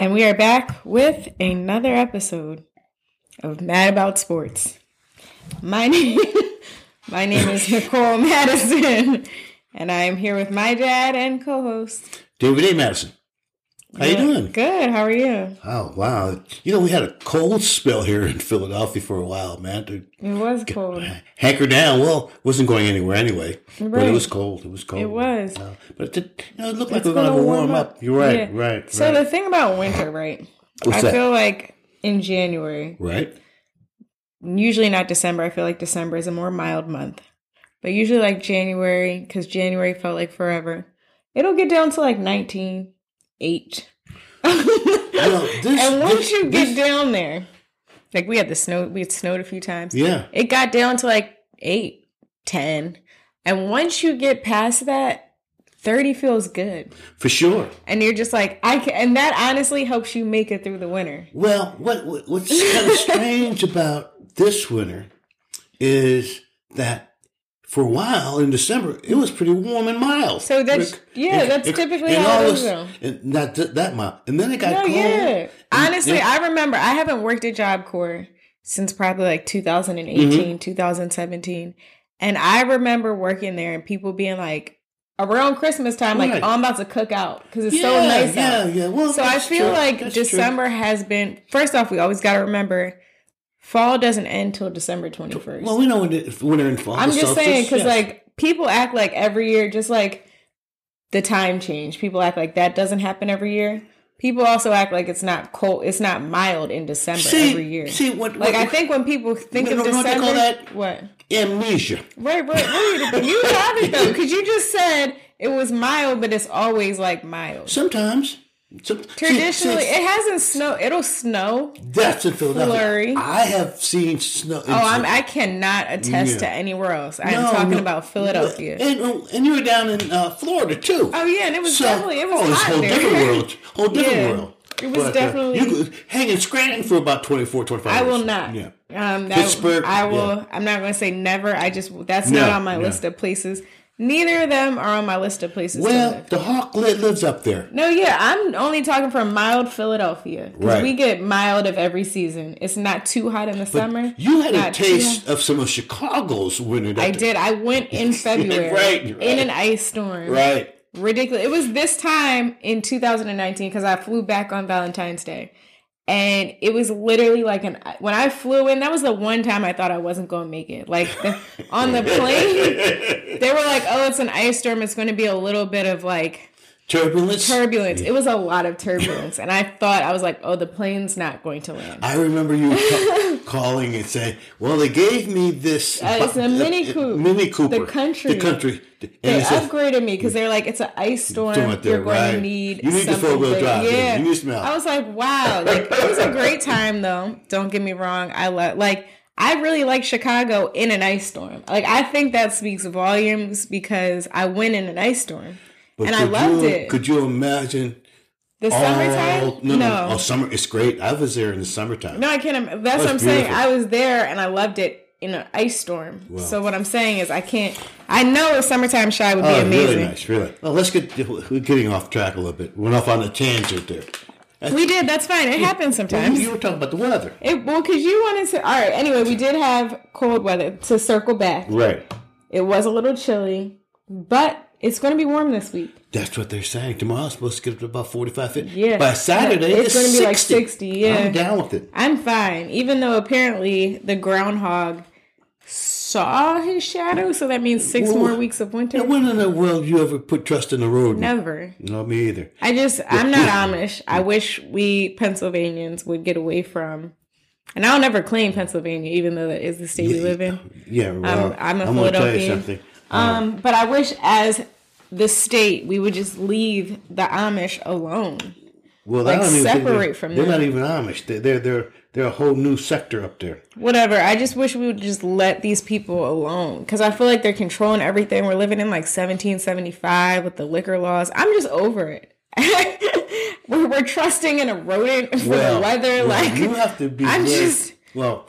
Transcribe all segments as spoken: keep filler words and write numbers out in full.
And we are back with another episode of Mad About Sports. My name, my name is Nicole Madison, and I am here with my dad and co-host David A. Madison. How yeah, you doing? Good. How are you? Oh, wow. You know, we had a cold spell here in Philadelphia for a while, man. It was Get, cold. Hanker down. Well, wasn't going anywhere anyway. Right. But it was cold. It was cold. It was. Uh, but it, did, you know, it looked it's like we were going to warm, warm up. up. You're right, yeah. right, right. So the thing about winter, right? What's I that? feel like in January. Right. Usually not December. I feel like December is a more mild month. But usually like January, because January felt like forever. It'll get down to like nineteen. Eight. Well, this, and once this, you get this, down there, like we had the snow, we had snowed a few times. Yeah. It got down to like eight, ten. And once you get past that, thirty feels good. For sure. And you're just like, I can, and that honestly helps you make it through the winter. Well, what, what what's kind of strange about this winter is that for a while in December, it was pretty warm and mild. So that's it, yeah, it, that's it, typically it how it was. It, not th- that mild, and then it got no, cold. Yeah. Honestly, and, and, I remember I haven't worked at Job Corps since probably like two thousand eighteen, mm-hmm. two thousand seventeen, and I remember working there and people being like, around Christmas time, right. like, oh, I'm about to cook out because it's yeah, so nice yeah, out. Yeah, yeah. Well, so I feel true. like that's December true. has been. First off, we always got to remember. Fall doesn't end till December twenty-first. Well, we know winter and fall. I'm just saying, because, yeah. like, people act like every year, just like the time change. People act like that doesn't happen every year. People also act like it's not cold, it's not mild in December see, every year. See, what, like, what, I think when people think what, of December. What do they call that? What? Amnesia. Right, right, right. You have it, though, because you just said it was mild, but it's always, like, mild. Sometimes. So, Traditionally, see, see, it hasn't snow. It'll snow. That's in Philadelphia. Flurry. I have seen snow. Oh, I'm, I cannot attest yeah. to anywhere else. I'm no, talking no, about Philadelphia, no. and and you were down in uh, Florida too. Oh yeah, and it was so, definitely it was oh, hot. Whole there. different world. Whole different yeah, world. It was but, definitely. Uh, you could hang in Scranton for about twenty-four, twenty-five hours. I will not. Yeah. Um, that, Pittsburgh. I will. Yeah. I'm not going to say never. I just that's no, not on my no. list of places. Neither of them are on my list of places well, to live. Well, the Hawklet lives up there. No, yeah. I'm only talking from mild Philadelphia. Right. We get mild of every season. It's not too hot in the but summer. You had a taste of some of Chicago's winter. I did. I went in February right, right. in an ice storm. Right. Ridiculous. It was this time in two thousand nineteen because I flew back on Valentine's Day. And it was literally like an, when I flew in, that was the one time I thought I wasn't going to make it. Like the, on the plane, they were like, oh, it's an ice storm. It's going to be a little bit of like turbulence. Turbulence. It was a lot of turbulence. And I thought, I was like, oh, the plane's not going to land. I remember you ca- calling and saying, well, they gave me this. Uh, it's a Mini Cooper. Uh, Mini Cooper. The country. The country. And they upgraded a, me because they're like, it's an ice storm. You're going right. to need You need the four-wheel drive. Yeah. You need smell. I was like, wow. Like, it was a great time, though. Don't get me wrong. I love, like, I really like Chicago in an ice storm. Like, I think that speaks volumes because I went in an ice storm. But and I loved you, it. Could you imagine? The summertime? Oh, no, no. no. Oh, summer. It's great. I was there in the summertime. No, I can't. That's oh, what I'm beautiful. saying. I was there and I loved it. In an ice storm. Wow. So what I'm saying is I can't. I know a summertime shot would be oh, amazing. Really nice, really. Well, let's get. We're getting off track a little bit. Went off on a tangent there. That's, we did. That's fine. It yeah, happens sometimes. You were talking about the weather. It, well, because you wanted to. All right. Anyway, we did have cold weather to circle back. Right. It was a little chilly, but it's going to be warm this week. That's what they're saying. Tomorrow's supposed to get up to about forty-five, fifty. Yeah. By Saturday, it's, it's going to be like sixty. Yeah. I'm down with it. I'm fine. Even though apparently the groundhog saw his shadow, so that means six well, more weeks of winter. When in the world you ever put trust in the road? Never. No, me either. I just, I'm not Amish. I wish we Pennsylvanians would get away from, and I'll never claim Pennsylvania, even though that is the state yeah, we live in. Yeah, well, I'm, I'm a I'm Philadelphian. Tell you something. Um, right. But I wish as the state, we would just leave the Amish alone. Well, like, I don't even separate from them. They're not even Amish. They're, they're they're they're a whole new sector up there. Whatever. I just wish we would just let these people alone because I feel like they're controlling everything. We're living in like seventeen seventy-five with the liquor laws. I'm just over it. we're, we're trusting in a rodent for well, the weather. Well, like you have to be. I'm just well.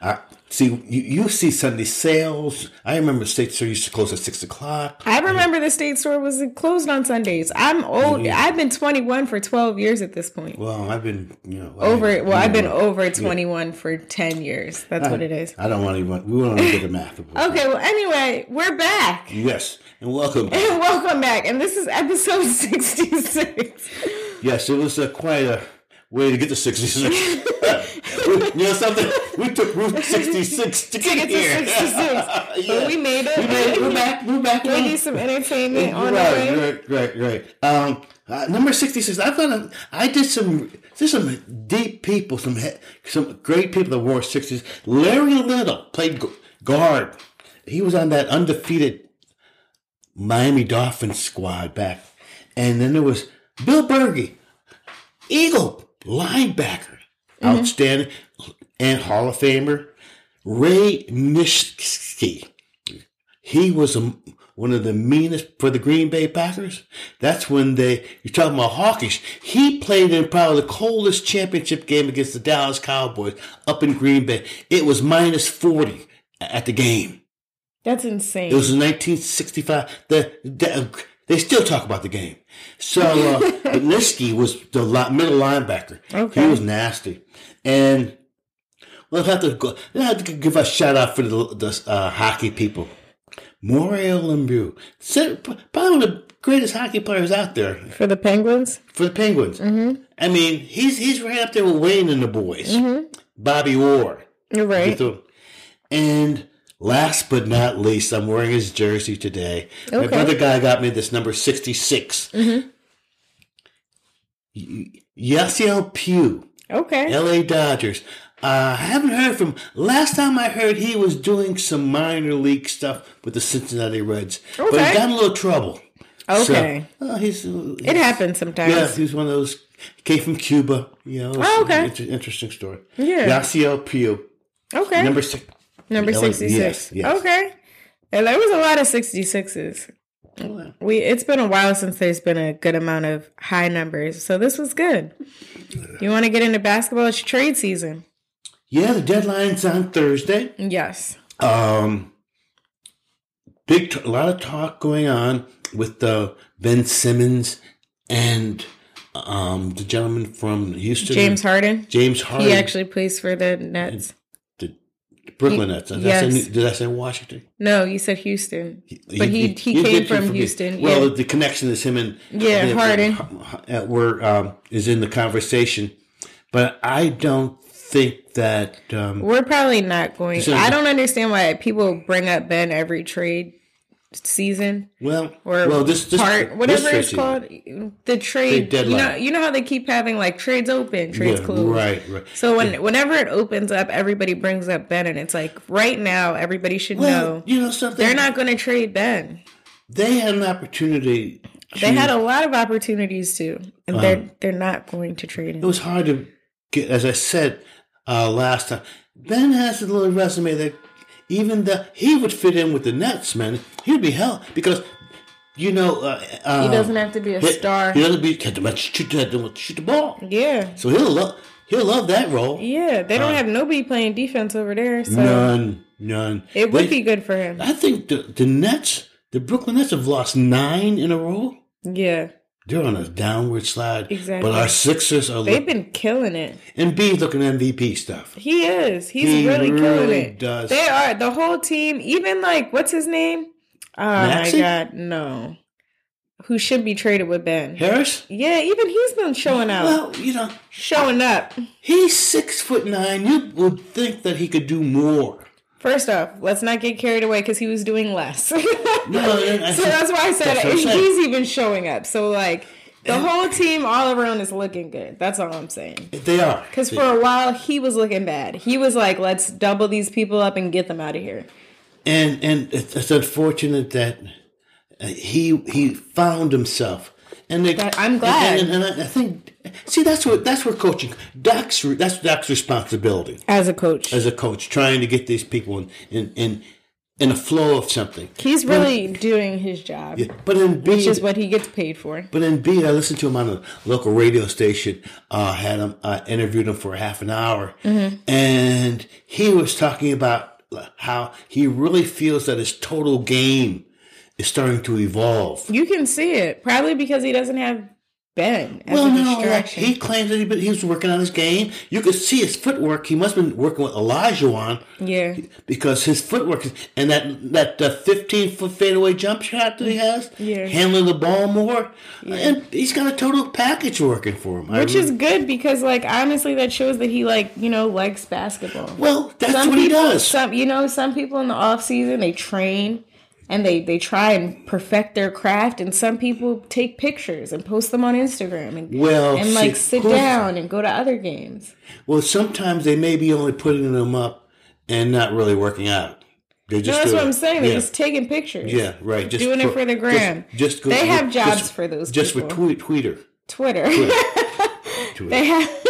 I, See, you, you see Sunday sales. I remember the state store used to close at six o'clock. I remember I, the state store was closed on Sundays. I'm old. Yeah. I've been twenty-one for twelve years at this point. Well, I've been, you know. Over, I, well, I've know, been over twenty-one yeah. for ten years. That's I, what it is. I don't want to even, we want to do the math. Okay, that. Well, anyway, we're back. Yes, and welcome back. And welcome back. And this is episode sixty-six. Yes, it was uh, quite a way to get to sixty-six. We, you know something? We took Route sixty-six to get here. sixty-six. Yeah. We made it. We made it. We're back. We're back. We need some entertainment on the way. Right, right, right. Um, uh, number sixty-six. I've got a, I did some. There's some deep people. Some some great people that wore sixties. Larry Little played guard. He was on that undefeated Miami Dolphins squad back. And then there was Bill Berge, Eagle linebacker. Mm-hmm. Outstanding and Hall of Famer Ray Nitschke. He was a, one of the meanest for the Green Bay Packers. That's when they, you're talking about hawkish. He played in probably the coldest championship game against the Dallas Cowboys up in Green Bay. It was minus forty at the game. That's insane. It was in nineteen sixty-five. The, the, they still talk about the game. So, uh, Nitschke was the middle linebacker. Okay. He was nasty. And we'll have to go, we'll have to give a shout out for the, the uh, hockey people. Mario Lemieux. Probably one of the greatest hockey players out there. For the Penguins? For the Penguins. Mm-hmm. I mean, he's he's right up there with Wayne and the boys. Mm-hmm. Bobby Orr. You're right. And last but not least, I'm wearing his jersey today. Okay. My brother guy got me this number sixty-six. Mm-hmm. Y- Yasiel Puig. Okay. L A Dodgers. Uh, I haven't heard from him. Last time I heard, he was doing some minor league stuff with the Cincinnati Reds. Okay. But he got in a little trouble. Okay. So, well, he's, he's, it happens sometimes. Yeah, he was one of those. Came from Cuba. You know, oh, okay. Inter- interesting story. Yeah. Yasiel Puig. Okay. Number six. Number sixty-six. Yes, yes. Okay. And there was a lot of sixty-sixes. Okay. We It's been a while since there's been a good amount of high numbers. So this was good. You want to get into basketball? It's trade season. Yeah, the deadline's on Thursday. Yes. Um, big, t- a lot of talk going on with uh, Ben Simmons and um, the gentleman from Houston. James Harden. James Harden. He actually plays for the Nets. Brooklyn Nets. Did, yes. I say, did I say Washington? No, you said Houston. But he he, he, he came from, from Houston. Houston. Well, yeah. The connection is him and yeah, him Harden were um, is in the conversation. But I don't think that um, we're probably not going. So, I don't understand why people bring up Ben every trade season. Well, or well, this, this part whatever this it's called, the trade. You know, you know how they keep having like trades open, trades yeah, closed, right? Right. So when yeah. whenever it opens up, everybody brings up Ben, and it's like right now everybody should well, know. You know something? They're not going to trade Ben. They had an opportunity. To, they had a lot of opportunities to, and um, they're they're not going to trade him. It was hard to get, as I said uh, last time. Ben has a little resume that. Even the he would fit in with the Nets, man. He'd be hell because you know uh, uh, he doesn't have to be a he, star. He doesn't be shoot the shoot the ball. Yeah. So he'll love he'll love that role. Yeah, they don't uh, have nobody playing defense over there. So none, none. It would they, be good for him. I think the the Nets, the Brooklyn Nets, have lost nine in a row. Yeah. They're on a downward slide. Exactly. But our Sixers are... They've look- been killing it. And B's looking M V P stuff. He is. He's he really, really killing it. Does. They are. The whole team, even like, what's his name? Oh, Maxie? My God. No. Who should be traded with Ben. Harris? Yeah, even he's been showing out. Well, you know... Showing up. He's six foot nine. You would think that he could do more. First off, let's not get carried away because he was doing less. no, no, no, so that's why I said it. He's saying. Even showing up. So, like, the and, whole team all around is looking good. That's all I'm saying. They are. Because for a while, he was looking bad. He was like, let's double these people up and get them out of here. And and it's unfortunate that he he found himself. And they, that, I'm glad. And, and, and I think... See, that's what that's what coaching. Doc's that's Doc's responsibility as a coach. As a coach, trying to get these people and and, and in a flow of something. He's really but, doing his job. Yeah, but Embiid, which is what he gets paid for. But Embiid, I listened to him on a local radio station. Uh, had him uh, interviewed him for half an hour, mm-hmm. and he was talking about how he really feels that his total game is starting to evolve. You can see it probably because he doesn't have Ben as well, a distraction. No, he claims that he, he was working on his game. You could see his footwork. He must have been working with Olajuwon. Yeah. Because his footwork, is, and that that fifteen-foot uh, fadeaway jump shot that he has, yeah. handling the ball more, yeah. and he's got a total package working for him. Which I mean, is good because, like, honestly, that shows that he, like, you know, likes basketball. Well, that's some what people, he does. Some, you know, some people in the off season they train. And they, they try and perfect their craft, and some people take pictures and post them on Instagram and, well, and like, sit down and go to other games. Well, sometimes they may be only putting them up and not really working out. Just no, that's what I'm saying. They're yeah. just taking pictures. Yeah, right. Just doing for, it for the gram. Just, just go, they have jobs just, for those just people. Just for Twitter. Twitter. Twitter. Twitter. They have...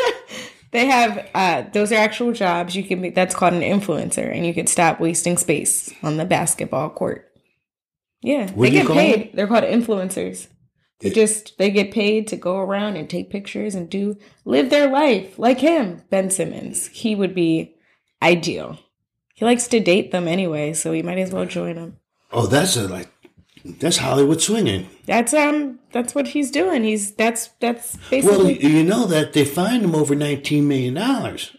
They have, uh, those are actual jobs. You can be, that's called an influencer, and you can stop wasting space on the basketball court. Yeah, what they get paid. Them? They're called influencers. They it, just they get paid to go around and take pictures and do live their life like him, Ben Simmons. He would be ideal. He likes to date them anyway, so he might as well join them. Oh, that's a, like that's Hollywood swinging. That's um, that's what he's doing. He's that's that's basically. Well, you know that they fined him over nineteen million dollars.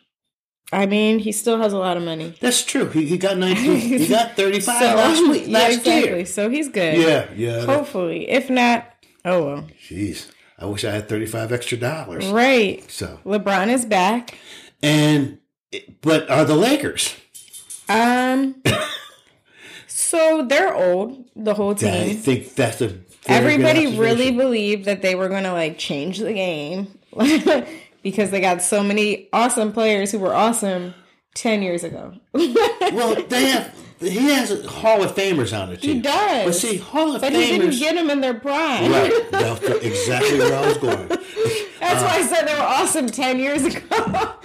I mean, he still has a lot of money. That's true. He, he got nineteen. He got thirty-five so, last week. Yeah, last exactly. year. So he's good. Yeah, yeah. Hopefully, that, if not, oh well. Jeez, I wish I had thirty-five extra dollars. Right. So LeBron is back. And but are the Lakers? Um. So they're old. The whole team. I think that's a. Everybody really believed that they were going to like change the game. Because they got so many awesome players who were awesome ten years ago. Well, they have he has Hall of Famers on the team. He does, but see, Hall of but Famers. But he didn't get them in their prime. Right, that's exactly where I was going. That's uh, why I said they were awesome ten years ago.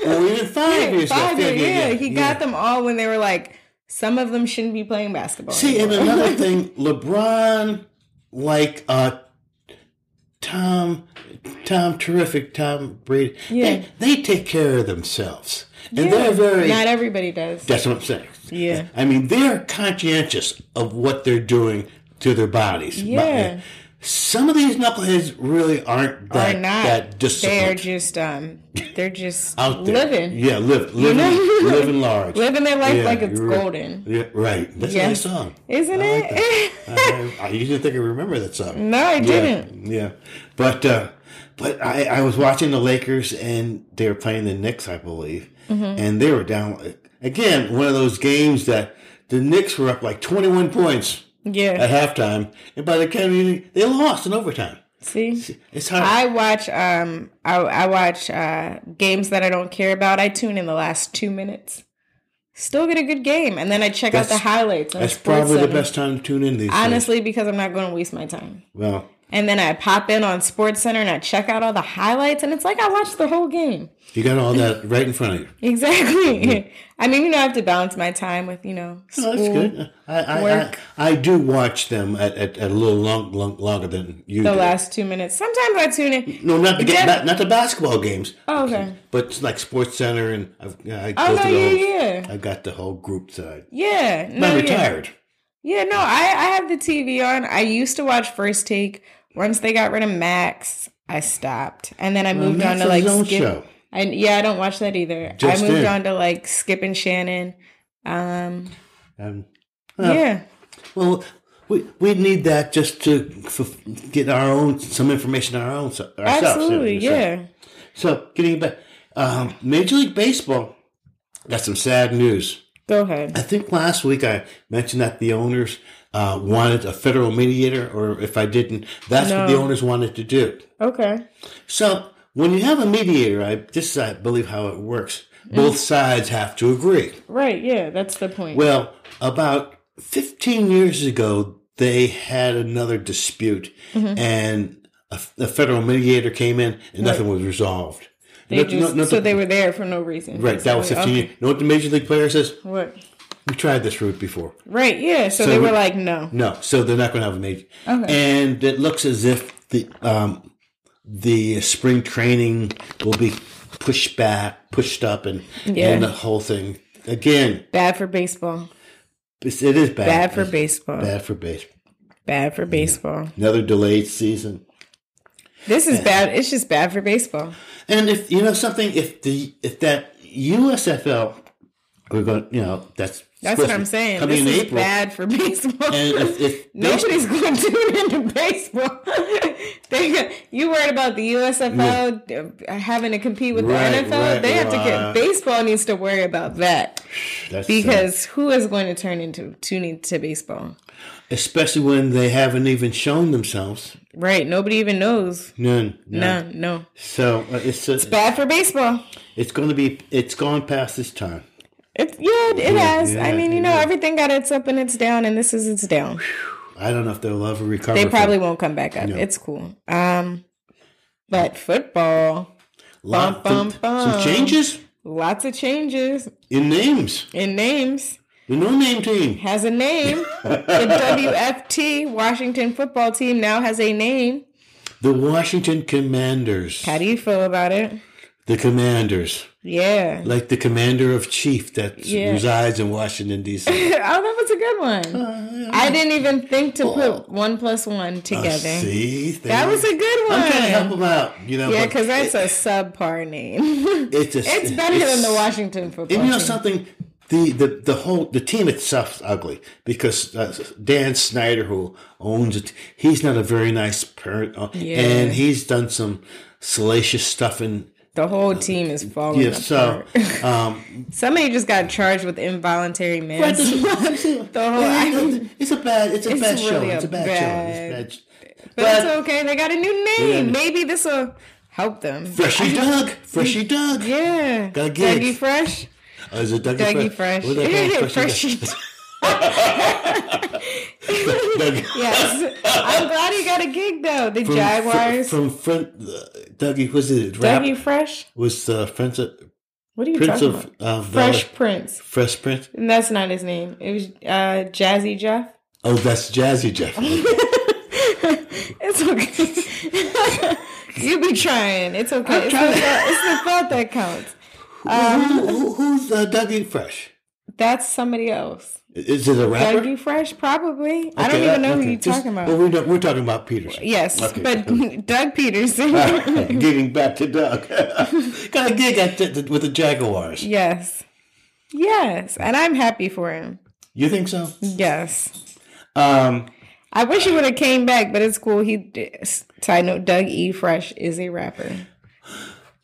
Well, even five years ago. Five years, yeah, yeah. He yeah. got them all when they were like, some of them shouldn't be playing basketball. See, anymore. And another thing, LeBron, like. Uh, Tom, Tom, terrific, Tom Brady. Yeah. They, they take care of themselves. And yeah. they're very... Not everybody does. That's what I'm saying. Yeah. I mean, they're conscientious of what they're doing to their bodies. Yeah. Some of these knuckleheads really aren't that, not. that disciplined. They're just, um, they're just out there. living. Yeah, live, living, you know? living large. Living their life yeah, like it's right. golden. Yeah, right. That's yeah. a nice song. Isn't I like it? I, I, I didn't think I remember that song. No, I yeah, didn't. Yeah. But, uh, but I, I was watching the Lakers, and they were playing the Knicks, I believe. Mm-hmm. And they were down. Again, one of those games that the Knicks were up like twenty-one points. Yeah. At halftime. And by the time they lost in overtime. See? It's hard. I watch um I I watch uh games that I don't care about. I tune in the last two minutes. Still get a good game. And then I check that's, out the highlights. That's probably the best time to tune in these days. Honestly, because I'm not going to waste my time. Well. And then I pop in on SportsCenter and I check out all the highlights, and it's like I watched the whole game. You got all that right in front of you. Exactly. Mm-hmm. I mean, you know, I have to balance my time with, you know, school, oh, that's good. I, I, work. I, I do watch them at, at, at a little long, long, longer than you the do. last two minutes. Sometimes I tune in. No, not the, Jeff, not, not the basketball games. Oh, okay. But like SportsCenter, and I've, I go oh, no, through the yeah, whole, yeah. I got the whole group side. Yeah. No, I'm retired. Yeah, yeah no, I, I have the T V on. I used to watch First Take. Once they got rid of Max, I stopped, and then I moved well, on to like Skip. Show. I, yeah, I don't watch that either. Just I moved in. on to like Skip and Shannon. Um, um well, yeah. Well, we we need that just to f- get our own some information on our own ourselves. Absolutely, so, yeah. So getting back, um, Major League Baseball got some sad news. Go ahead. I think last week I mentioned that the owners. Uh, wanted a federal mediator, or if I didn't, that's no. what the owners wanted to do. Okay. So when you have a mediator, I this is, I believe, how it works. Mm. Both sides have to agree. Right, yeah, that's the point. Well, about fifteen years ago, they had another dispute, mm-hmm. and a, a federal mediator came in, and right. nothing was resolved. They no, just, no, no, so the, they were there for no reason. Right, that was fifteen okay. years. You know what the Major League player says? What? we tried this route before. Right, yeah. So, so they were we, like, no. No, so they're not going to have a major. Okay. And it looks as if the um, the spring training will be pushed back, pushed up, and, yeah. and the whole thing. Again. Bad for baseball. It is bad. Bad for it's baseball. Bad for baseball. Bad for baseball. Yeah. Another delayed season. This is and, bad. It's just bad for baseball. And if, you know something, if the if that U S F L, we're going, you know, that's that's what I'm saying. This in is April, bad for baseball. And if, if nobody's baseball. going to tune into baseball. they, you worried about the U S F L yeah. having to compete with right, the N F L? Right, they have right. to get baseball needs to worry about that that's because true. who is going to turn into tuning to baseball? Especially when they haven't even shown themselves. Right. Nobody even knows. None. None. None no. So uh, it's a, it's bad for baseball. It's going to be. It's gone past its time. It, yeah, it yeah, has. Yeah, I mean, you know, yeah. everything got its up and its down, and this is its down. I don't know if they'll ever recover. They probably won't come back up. No. It's cool. Um, but football. Lots bum, of, bum, some changes. Lots of changes. In names. In names. The no-name team. Has a name. The W F T, Washington Football Team, now has a name. The Washington Commanders. How do you feel about it? The Commanders. Yeah. Like the commander of chief that yeah. resides in Washington, D C Oh, that was a good one. Uh, yeah. I didn't even think to oh. put one plus one together. Uh, see? That was a good one. I'm trying to help them out. You know, yeah, because that's it, a subpar name. It's, a, it's better it's, than the Washington Football Team. And you know team. something? The, the, the whole the team itself's ugly because uh, Dan Snyder, who owns it, he's not a very nice parent. Uh, yeah. And he's done some salacious stuff in... The whole team is falling yeah, apart. So, um, somebody just got charged with involuntary manslaughter. Right, the whole I mean, it's a bad, it's a it's bad really show. A it's a bad, bad show. It's bad, but, but it's okay. They got a new name. Maybe this will help them. Freshy Doug. Freshy Doug. Yeah. Doug E. Fresh. Oh, is it Doug E. Fresh? Doug E. Freshy Doug. Yes, I'm glad he got a gig though. The from, Jaguars from, from friend, uh, Dougie was it Doug E. Fresh was the uh, Prince of what are you Prince talking of, about? Uh, Fresh Valley. Prince, Fresh Prince, and that's not his name. It was uh, Jazzy Jeff. Oh, that's Jazzy Jeff. It's okay. You be trying. It's okay. It's, trying. The thought, it's the thought that counts. Um, who, who, who's uh, Doug E. Fresh? That's somebody else. Is it a rapper? Doug E. Fresh, probably. Okay, I don't even know okay. who you're talking about. Well, we're, we're talking about Peterson. Yes, okay. But Doug Peterson. Right. Getting back to Doug. Got a gig at the, with the Jaguars. Yes. Yes, and I'm happy for him. You think so? Yes. Um, I wish he would have came back, but it's cool. He side note, Doug E. Fresh is a rapper.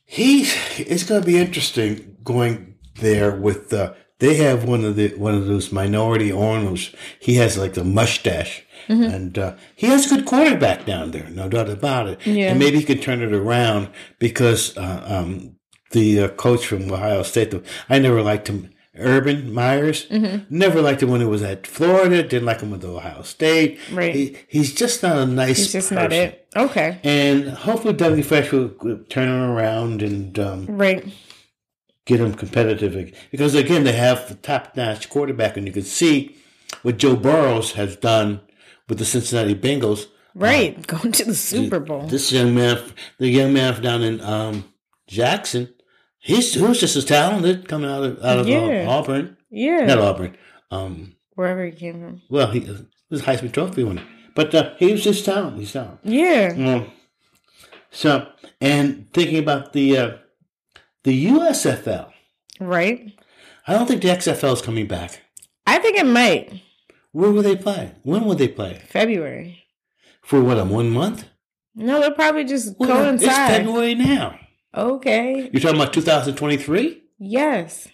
He it's going to be interesting going there with the. They have one of the one of those minority owners. He has like the mustache, mm-hmm. and uh, he has a good quarterback down there, no doubt about it. Yeah. And maybe he could turn it around because uh, um, the uh, coach from Ohio State, the, I never liked him, Urban Myers, mm-hmm. never liked him when he was at Florida. Didn't like him with Ohio State. Right. He, he's just not a nice. He's just person. not it. Okay. And hopefully, Doug E. Fresh will, will turn him around and um, right. get them competitive because again they have the top-notch quarterback, and you can see what Joe Burrows has done with the Cincinnati Bengals. Right, um, going to the Super Bowl. This young man, the young man down in um, Jackson, he's who's just as talented coming out of out of yeah. uh, Auburn. Yeah, not Auburn. Um, Wherever he came from. Well, he, he was a Heisman Trophy winner, but uh, he was just talented. He's talented. Yeah. Um, so, and thinking about the. Uh, The U S F L. Right. I don't think the X F L is coming back. I think it might. Where will they play? When will they play? February. For what, a one month? No, they'll probably just well, coincide. It's February now. Okay. You're talking about two thousand twenty-three? Yes.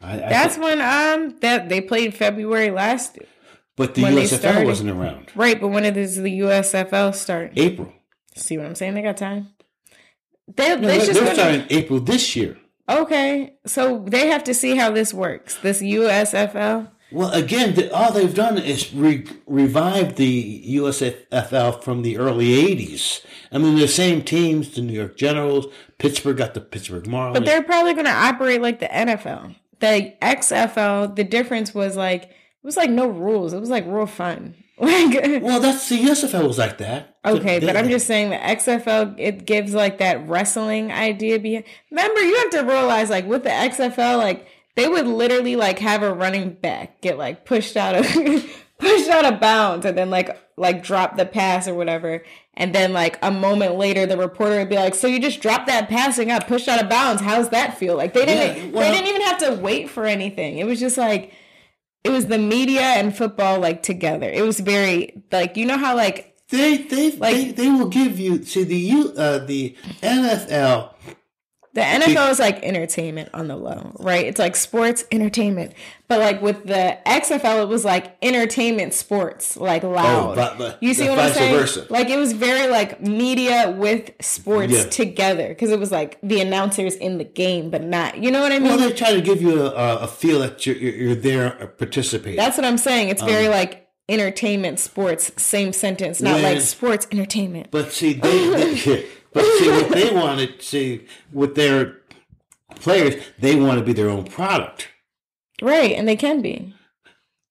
I, I That's think. when um that they played February last. But the U S F L wasn't around. Right, but when does the U S F L start? April. See what I'm saying? They got time. They, no, they're just they're starting April this year. Okay, so they have to see how this works. This U S F L. Well, again, the, all they've done is re- revive the U S F L from the early eighties. I mean, the same teams, the New York Generals, Pittsburgh got the Pittsburgh Marlins. But they're probably going to operate like the N F L. the X F L, the difference was like, it was like no rules. It was like real fun. Like, well, that's the U S F L was like that. Okay, they, but I'm just saying the X F L, it gives like that wrestling idea behind. Remember, you have to realize like with the X F L, like they would literally like have a running back get like pushed out of pushed out of bounds, and then like like drop the pass or whatever, and then like a moment later the reporter would be like, "So you just dropped that pass and got pushed out of bounds? How's that feel?" Like they didn't yeah, well, they didn't even have to wait for anything. It was just like. It was the media and football like together. It was very like, you know how like they they like, they, they will give you see the you uh, the N F L. The N F L is like entertainment on the low, right? It's like sports entertainment, but like with the X F L, it was like entertainment sports, like loud. Oh, but, but, you see what I'm saying? Versa. Like it was very like media with sports yeah. together, because it was like the announcers in the game, but not. You know what I mean? Well, they try to give you a, a feel that you're, you're there participating. That's what I'm saying. It's very um, like entertainment sports, same sentence, not when, like sports entertainment. But see, they. they But see, what they wanted, see, with their players, they want to be their own product. Right, and they can be.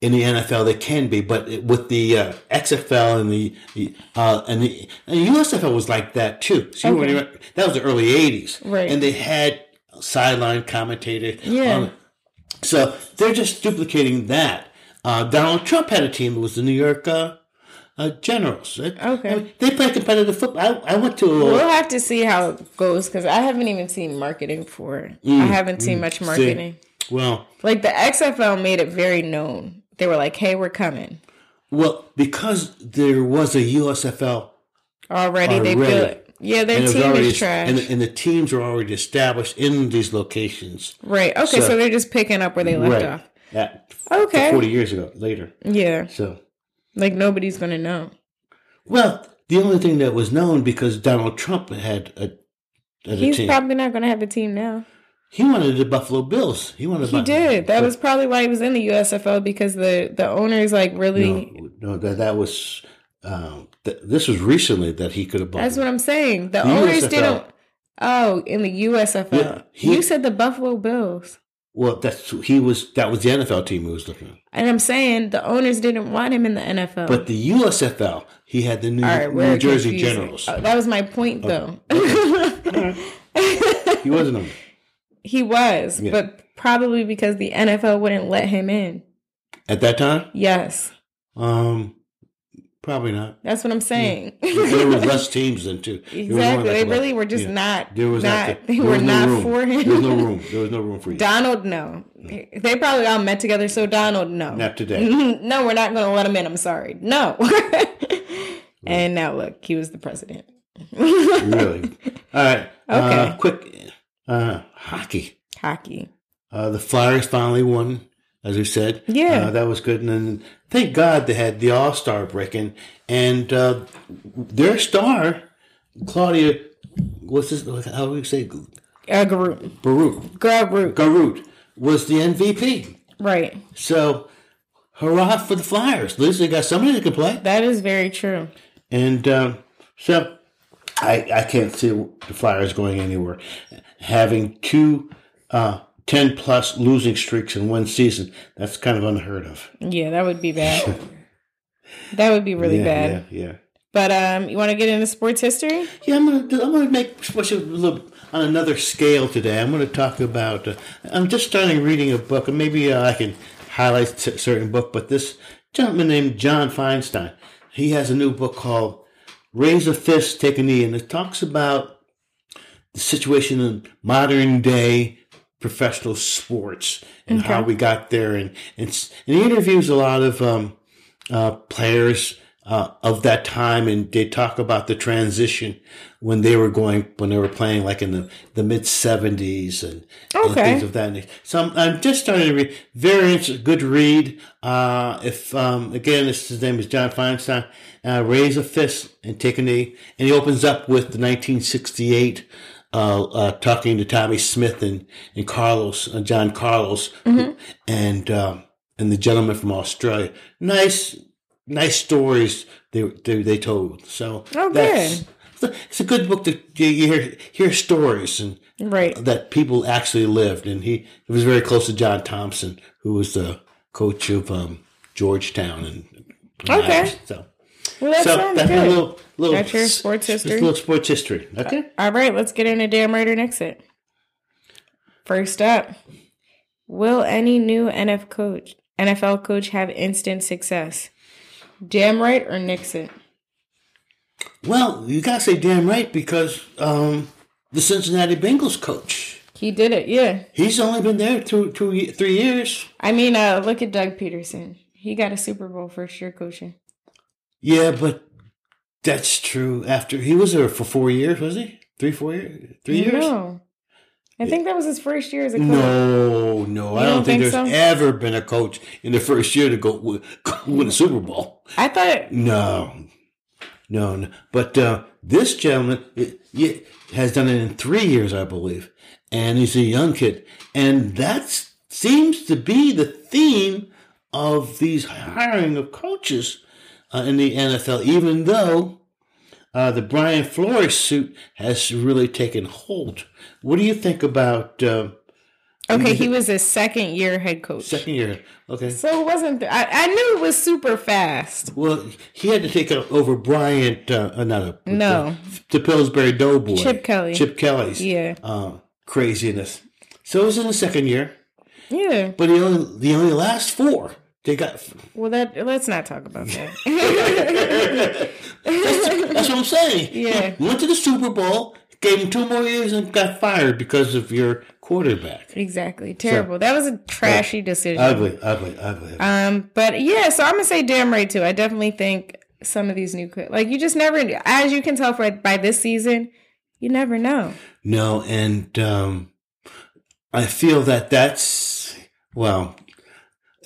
In the N F L, they can be, but with the uh, X F L and the, the uh, and the and U S F L was like that, too. So okay. you were, that was the early eighties. Right. And they had sideline commentators. Yeah. Um, so they're just duplicating that. Uh, Donald Trump had a team. It was the New York... Uh, Uh, generals. Right? Okay. I mean, they play competitive football. I, I went to a... We'll have to see how it goes, because I haven't even seen marketing for it. Mm, I haven't seen mm, much marketing. See, well... Like, the X F L made it very known. They were like, hey, we're coming. Well, because there was a U S F L... Already, already they built... Yeah, their team already, is trash. And, and the teams are already established in these locations. Right. Okay, so, so they're just picking up where they left right, off. At, okay. forty years ago, later. Yeah. So... Like, nobody's going to know. Well, the only thing that was known, because Donald Trump had a, had He's a team. He's probably not going to have a team now. He wanted the Buffalo Bills. He wanted. He did. That but, was probably why he was in the U S F L, because the, the owners, like, really... No, no that, that was... Um, th- this was recently that he could have bought. That's them. What I'm saying. The, the owners U S F L. Didn't... Oh, in the U S F L. Yeah, he, you said the Buffalo Bills. Well, that's he was. That was the N F L team he was looking at. And I'm saying the owners didn't want him in the N F L. But the U S F L, he had the New, right, New Jersey confusing. Generals. Oh, that was my point, though. Okay. Okay. He wasn't on it. He was, yeah. But probably because the N F L wouldn't let him in. At that time? Yes. Um, probably not. That's what I'm saying. Yeah. There were less teams then, too. Exactly. They really were just yeah. not. There was not. not the, they were no not room. For him. There was no room. There was no room for you. Donald, no. no. They probably all met together. So Donald, no. Not today. No, we're not going to let him in. I'm sorry. No. Really? And now look, he was the president. Really? All right. Okay. Uh, quick. Uh, hockey. Hockey. Uh, the Flyers finally won. As we said, yeah, uh, that was good, and then, thank God they had the All Star break in, and uh, their star, Claudia, what's this? How do we say? Uh, Garut. Garut. Garut. Garut was the M V P, right? So, hurrah for the Flyers! At least they got somebody that can play. That is very true. And um, so, I I can't see the Flyers going anywhere, having two. Uh, Ten plus losing streaks in one season—that's kind of unheard of. Yeah, that would be bad. That would be really yeah, bad. Yeah, yeah. But um, you want to get into sports history? Yeah, I'm gonna. Do, I'm gonna make sports a little on another scale today. I'm gonna talk about. Uh, I'm just starting reading a book, and maybe uh, I can highlight a certain book. But this gentleman named John Feinstein, he has a new book called "Raise a Fist, Take a Knee," and it talks about the situation in modern day professional sports and okay. how we got there, and and, and he interviews a lot of um, uh, players uh, of that time, and they talk about the transition when they were going when they were playing like in the, the mid seventies and, okay. and things of that nature. So I'm, I'm just starting to read. Very good read. Uh, if um, again, this, his name is John Feinstein. Uh, Raise a Fist and Take a Knee, and he opens up with the nineteen sixty-eight. Uh, uh, talking to Tommy Smith and, and Carlos, uh, John Carlos, mm-hmm. and um, and the gentleman from Australia. Nice, nice stories they they, they told. So oh, that's good. It's a good book to you hear, hear stories and right. that people actually lived. And he, he was very close to John Thompson, who was the coach of um, Georgetown. And, and okay. Irish, so. Well, that so sounds that's good. A little, little that's your sports history. Just a little sports history. Okay. All right, let's get into Damn Right or Nix It. First up, will any new N F coach, N F L coach have instant success? Damn right or nix it? Well, you got to say damn right because um, the Cincinnati Bengals coach. He did it, yeah. He's only been there two, two, three years. I mean, uh, look at Doug Peterson. He got a Super Bowl first year coaching. Yeah, but that's true. After he was there for four years, was he? Three, four years? Three years? No. I think that was his first year as a coach. No, no. You I don't, don't think, think there's so? ever been a coach in the first year to go win, win a Super Bowl. I thought it. No. No, no. But uh, this gentleman it, it has done it in three years, I believe. And he's a young kid. And that seems to be the theme of these hiring of coaches Uh, in the N F L, even though uh, the Brian Flores suit has really taken hold. What do you think about... Uh, okay, he was a second-year head coach. Second year, okay. So it wasn't... Th- I, I knew it was super fast. Well, he had to take over Bryant... Uh, another, no. The, the Pillsbury Doughboy. Chip Kelly. Chip Kelly's yeah. uh, craziness. So it was in the second year. Yeah. But he only, he only lasts four. They got well. That let's not talk about that. that's, that's what I'm saying. Yeah, he went to the Super Bowl, gave him two more years, and got fired because of your quarterback. Exactly, terrible. So, that was a trashy uh, decision. Ugly, ugly, ugly. Um, but yeah, so I'm gonna say damn right too. I definitely think some of these new like you just never, as you can tell for, by this season, you never know. No, and um, I feel that that's well.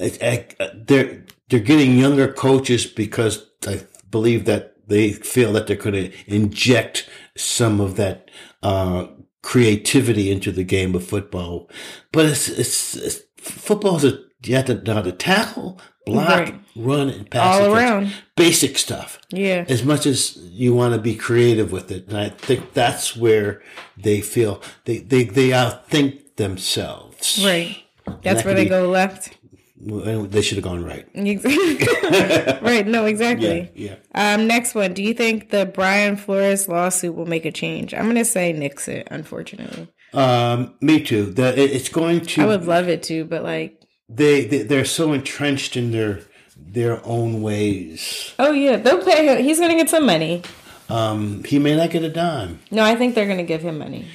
I, I, they're they're getting younger coaches because I believe that they feel that they're going to inject some of that uh, creativity into the game of football. But it's it's, it's football is a you have to know how to tackle, block, right. run, and pass. All around basic stuff. Yeah, as much as you want to be creative with it, and I think that's where they feel they they they outthink themselves. Right, that's that where they be, go left. They should have gone right. Right, no, exactly. Yeah, yeah. Um, next one. Do you think the Brian Flores lawsuit will make a change? I'm going to say nix it, unfortunately. Um, me too. The, it, it's going to... I would love it to, but like... They, they, they're so entrenched in their their own ways. Oh, yeah. They'll pay him. He's going to get some money. Um, he may not get a dime. No, I think they're going to give him money.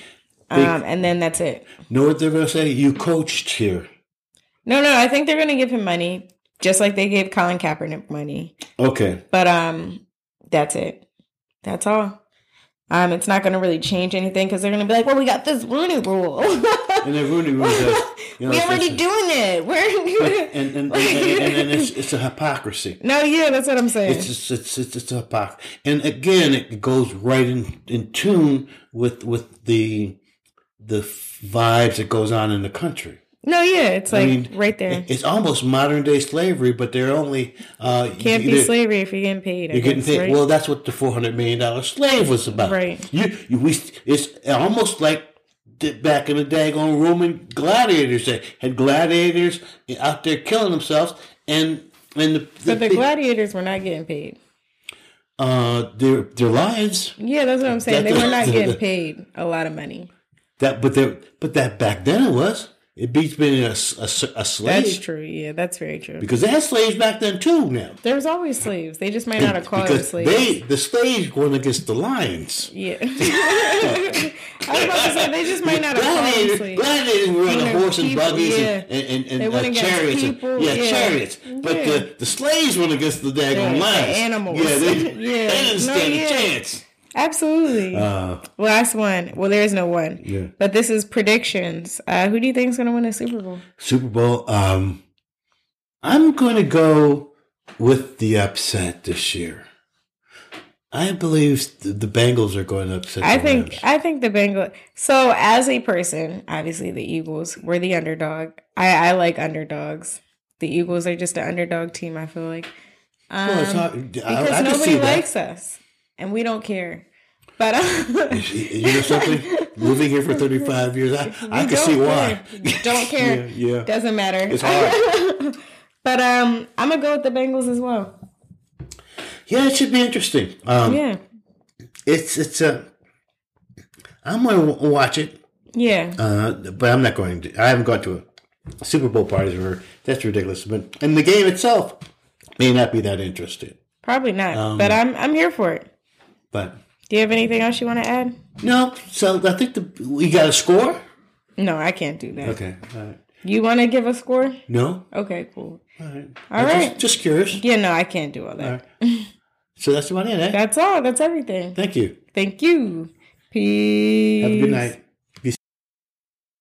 They, um, and then that's it. Know what they're going to say? You coached here. No, no, I think they're going to give him money, just like they gave Colin Kaepernick money. Okay. But um, that's it. That's all. Um, It's not going to really change anything because they're going to be like, well, we got this Rooney Rule. And the Rooney Rule says, you know, we're already a, doing it. We're and, and, and, and, and it's, it's a hypocrisy. No, yeah, that's what I'm saying. It's just, it's, it's, it's a hypocrisy. And again, it goes right in, in tune with, with the the vibes that goes on in the country. No, yeah, it's like I mean, right there. It's almost modern day slavery, but they're only uh, can't be slavery if you're getting paid. I you're guess, getting paid. Right? Well, that's what the four hundred million dollar slave was about. Right. You, you, we, it's almost like back in the day, going Roman gladiators. They had gladiators out there killing themselves, and and the, the but the gladiators were not getting paid. Uh, they're they're lions. Yeah, that's what I'm saying. That's they were not getting paid a lot of money. That, but they, but that back then it was. It beats being a, a, a slave. That's true. Yeah, that's very true. Because they had slaves back then, too, now. There was always slaves. They just might not have called them slaves. They, the slaves going against the lions. Yeah. I was about to say, they just might not have called them slaves. Gladiators were on the horse and buggies yeah. and, and, and uh, chariots. And, yeah, yeah, chariots. But yeah. the, the slaves went against the daggone yeah, lions. The animals. Yeah, they, yeah. they didn't stand no, yeah. a chance. Absolutely. Uh, Last one. Well, there is no one. Yeah. But this is predictions. Uh, who do you think is going to win the Super Bowl? Super Bowl. Um, I'm going to go with the upset this year. I believe the Bengals are going to upset. I the think. Rams. I think the Bengals. So, as a person, obviously the Eagles were the underdog. I, I like underdogs. The Eagles are just an underdog team. I feel like um, well, it's not, I, because I, I nobody likes us. And we don't care. But uh, you know something? Living here for thirty-five years, I, I can see why. Care. Don't care. yeah, yeah. Doesn't matter. It's hard. But um, I'm going to go with the Bengals as well. Yeah, it should be interesting. Um, yeah. It's, it's a, I'm going to watch it. Yeah. Uh, but I'm not going to, I haven't gone to a Super Bowl parties where that's ridiculous. But, and the game itself may not be that interesting. Probably not. Um, but I'm I'm here for it. But. Do you have anything else you want to add? No. So I think the we got a score? No, I can't do that. Okay. All right. You want to give a score? No. Okay, cool. All right. All I'm right. Just, just curious. Yeah, no, I can't do all that. All right. So that's about it, eh? That's all. That's everything. Thank you. Thank you. Peace. Have a good night.